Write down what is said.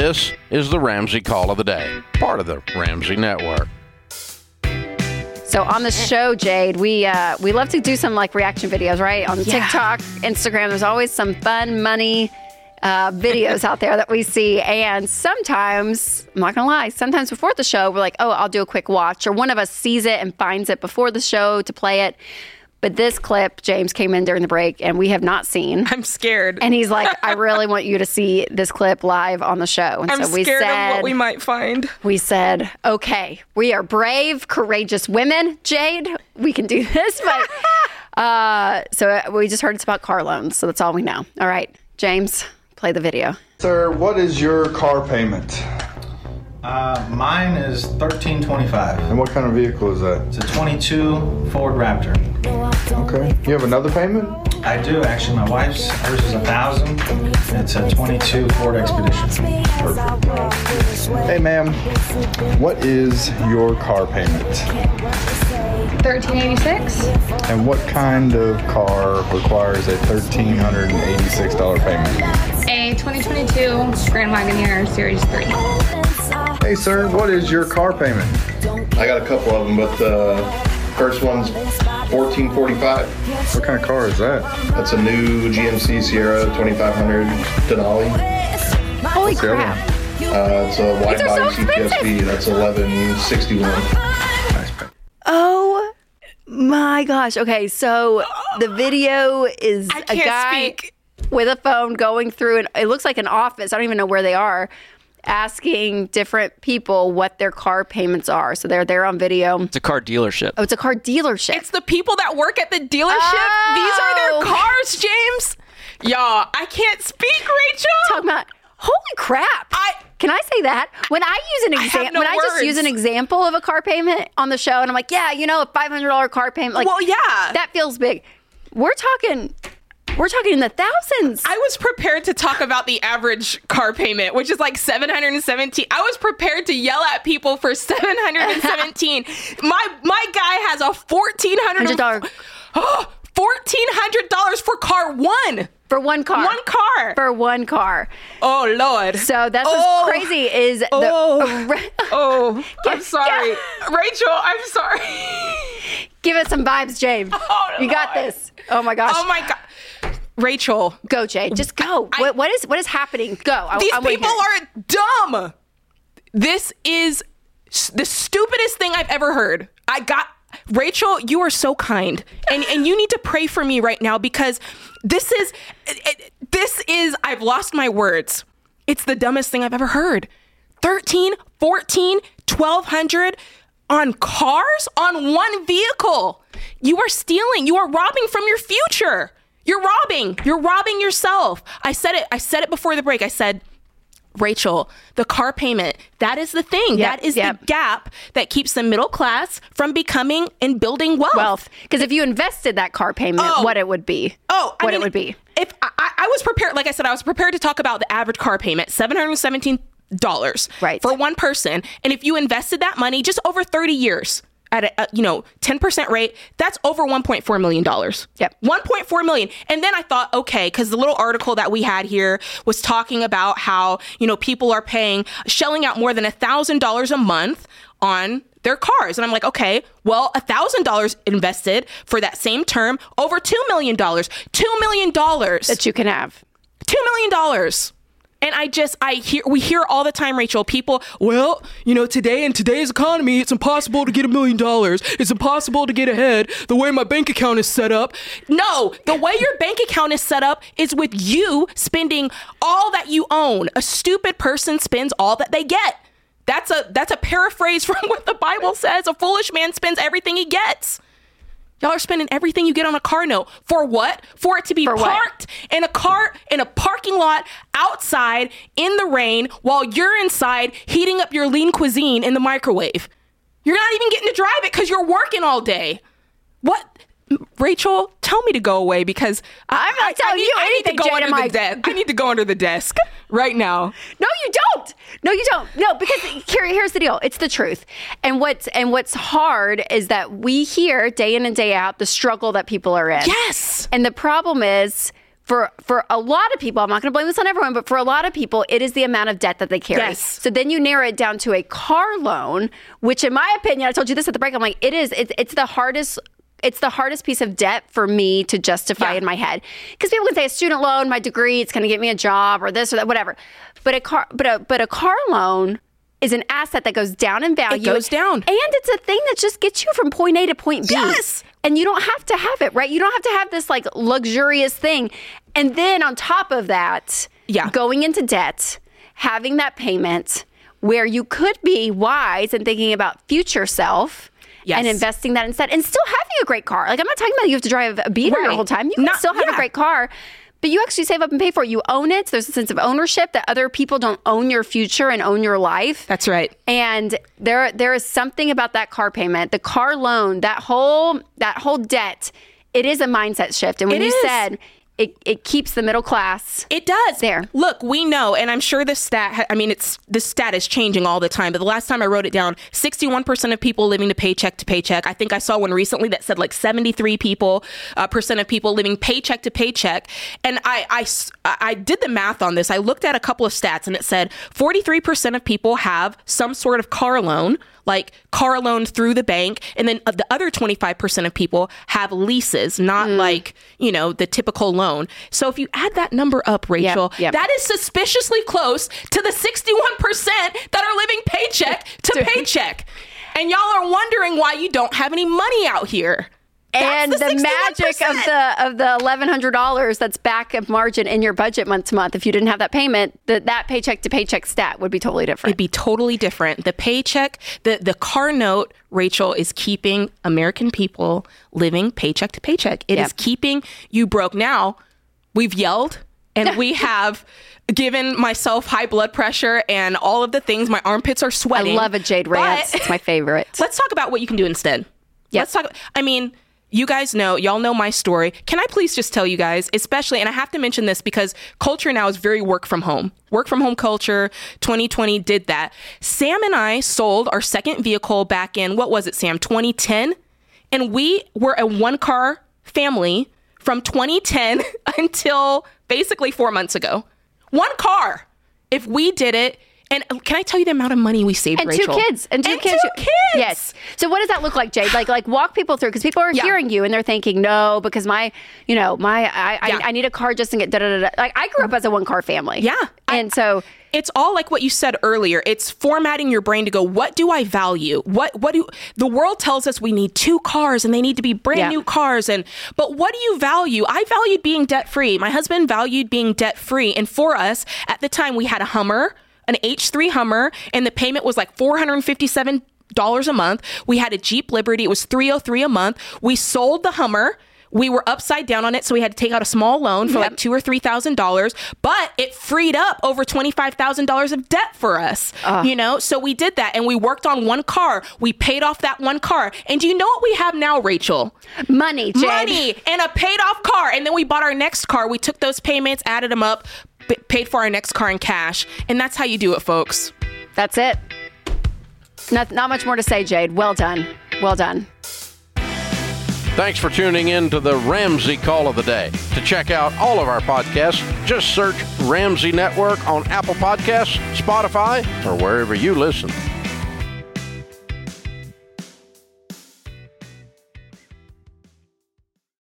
This is the Ramsey Call of the Day, part of the Ramsey Network. So on the show, Jade, we love to do some like reaction videos, right? On TikTok, Instagram, there's always some fun money videos out there that we see. And sometimes, I'm not going to lie, sometimes before the show, we're like, oh, I'll do a quick watch. Or one of us sees it and finds it before the show to play it. But this clip, James came in during the break and we have not seen. I'm scared. And he's like, I really want you to see this clip live on the show. And I'm so we scared said, of what we might find. We said, okay, we are brave, courageous women, Jade. We can do this. But so we just heard it's about car loans. So that's all we know. All right, James, play the video. Sir, what is your car payment? Mine is $1,325. And what kind of vehicle is that? It's a 22 Ford Raptor. Okay. You have another payment? I do, actually. My wife's, hers is $1,000. It's a 22 Ford Expedition. Perfect. Hey, ma'am. What is your car payment? $1,386. And what kind of car requires a $1,386 payment? A 2022 Grand Wagoneer Series 3. Hey, sir, what is your car payment? I got a couple of them, but the first one's $1,445. What kind of car is that? That's a new GMC Sierra 2500 Denali. Holy crap. It's a wide-body CTS-V. That's $1,161. Nice. Oh, my gosh. Okay, so the video is a guy with a phone going through, and it looks like an office. I don't even know where they are. Asking different people what their car payments are. So they're there on video. It's a car dealership. Oh, it's a car dealership. It's the people that work at the dealership. Oh. These are their cars, James. Y'all, I can't speak, Rachel. Talking about, holy crap. Can I say that? When I use an example, I just use an example of a car payment on the show, and I'm like, yeah, you know, a $500 car payment. Like, well, yeah. That feels big. We're talking in the thousands. I was prepared to talk about the average car payment, which is like $717. I was prepared to yell at people for $717. My guy has a $1,400. Oh, $1,400 for car one. For one car. One car. For one car. Oh, Lord. So that's what's crazy is... I'm sorry. Rachel, I'm sorry. Give us some vibes, James. Oh, you got this. Oh, my gosh. Oh, my God. Rachel. Go, Jay. Just go. What is happening? Go. These people are dumb. This is the stupidest thing I've ever heard. Rachel, you are so kind. And you need to pray for me right now because this is I've lost my words. It's the dumbest thing I've ever heard. 13, 14, 1,200 on cars? On one vehicle. You are stealing. You are robbing from your future. You're robbing. You're robbing yourself. I said it before the break. I said, Rachel, the car payment, that is the thing. Yep, that is the gap that keeps the middle class from becoming and building wealth. Because if you invested that car payment, what it would be. It would be. If I was prepared, like I said, I was prepared to talk about the average car payment, $717 for one person. And if you invested that money just over 30 years, at a 10% rate, that's over $1.4 million. Yep. $1.4 million. And then I thought, okay, because the little article that we had here was talking about how, people are shelling out more than $1,000 a month on their cars. And I'm like, okay, well, $1,000 invested for that same term, over $2 million. $2 million. That you can have. $2 million. And we hear all the time, Rachel, people, well, today in today's economy, it's impossible to get $1 million. It's impossible to get ahead the way my bank account is set up. No, the way your bank account is set up is with you spending all that you own. A stupid person spends all that they get. That's a paraphrase from what the Bible says. A foolish man spends everything he gets. Y'all are spending everything you get on a car note. For what? For it to be parked in a cart in a parking lot outside in the rain while you're inside heating up your lean cuisine in the microwave. You're not even getting to drive it because you're working all day. What? Rachel, tell me to go away because I'm not telling you anything, Jade. I need to go under the desk right now. No, you don't. No, because Carrie, here's the deal. It's the truth. And what's hard is that we hear day in and day out the struggle that people are in. Yes. And the problem is for a lot of people, I'm not going to blame this on everyone, but for a lot of people, it is the amount of debt that they carry. Yes. So then you narrow it down to a car loan, which in my opinion, I told you this at the break, I'm like, it's the hardest piece of debt for me to justify in my head. Because people can say a student loan, my degree, it's going to get me a job or this or that, whatever. But a car loan is an asset that goes down in value. It goes down. And it's a thing that just gets you from point A to point B. Yes. And you don't have to have it, right? You don't have to have this like luxurious thing. And then on top of that, going into debt, having that payment where you could be wise and thinking about future self. Yes. And investing that instead and still having a great car. Like, I'm not talking about you have to drive a beater the whole time. You can still have a great car, but you actually save up and pay for it. You own it. So there's a sense of ownership that other people don't own your future and own your life. That's right. And there is something about that car payment, the car loan, that whole debt. It is a mindset shift. And when you said... It keeps the middle class. It does. There. Look, we know, and I'm sure this stat, I mean, this stat is changing all the time, but the last time I wrote it down, 61% of people living to paycheck. I think I saw one recently that said like 73% of people living paycheck to paycheck. And I did the math on this. I looked at a couple of stats and it said 43% of people have some sort of car loan, like car loan through the bank. And then the other 25% of people have leases, not like, you know, the typical loan. So if you add that number up, Rachel, that is suspiciously close to the 61% that are living paycheck to paycheck. And y'all are wondering why you don't have any money out here. That's and the magic of the $1,100 that's back of margin in your budget month to month. If you didn't have that payment, that paycheck to paycheck stat would be totally different. It'd be totally different. The paycheck, the car note, Rachel, is keeping American people living paycheck to paycheck. It is keeping you broke. Now, we've yelled and we have given myself high blood pressure and all of the things. My armpits are sweating. I love a Jade rant. It's my favorite. Let's talk about what you can do instead. Yep. Let's talk. I mean... You guys know, y'all know my story. Can I please just tell you guys, especially, and I have to mention this because culture now is very work from home. Work from home culture, 2020 did that. Sam and I sold our second vehicle back in, what was it, Sam, 2010? And we were a one-car family from 2010 until basically 4 months ago. One car. If we did it. And can I tell you the amount of money we saved, and Rachel? And two kids. Yes. So what does that look like, Jade? Like walk people through, because people are hearing you and they're thinking, no, because I need a car just to get da-da-da-da. Like, I grew up as a one-car family. Yeah. And so... It's all like what you said earlier. It's formatting your brain to go, what do I value? What do the world tells us we need two cars and they need to be brand new cars. But what do you value? I valued being debt-free. My husband valued being debt-free. And for us, at the time, we had a Hummer, an H3 Hummer, and the payment was like $457 a month. We had a Jeep Liberty. It was $303 a month. We sold the Hummer. We were upside down on it, so we had to take out a small loan for like $2,000 or $3,000, but it freed up over $25,000 of debt for us, you know? So we did that, and we worked on one car. We paid off that one car. And do you know what we have now, Rachel? Money, Jade. Money and a paid off car. And then we bought our next car. We took those payments, added them up, paid for our next car in cash. And that's how you do it, folks. That's it. Not much more to say, Jade. Well done. Well done. Thanks for tuning in to the Ramsey Call of the Day. To check out all of our podcasts, just search Ramsey Network on Apple Podcasts, Spotify, or wherever you listen.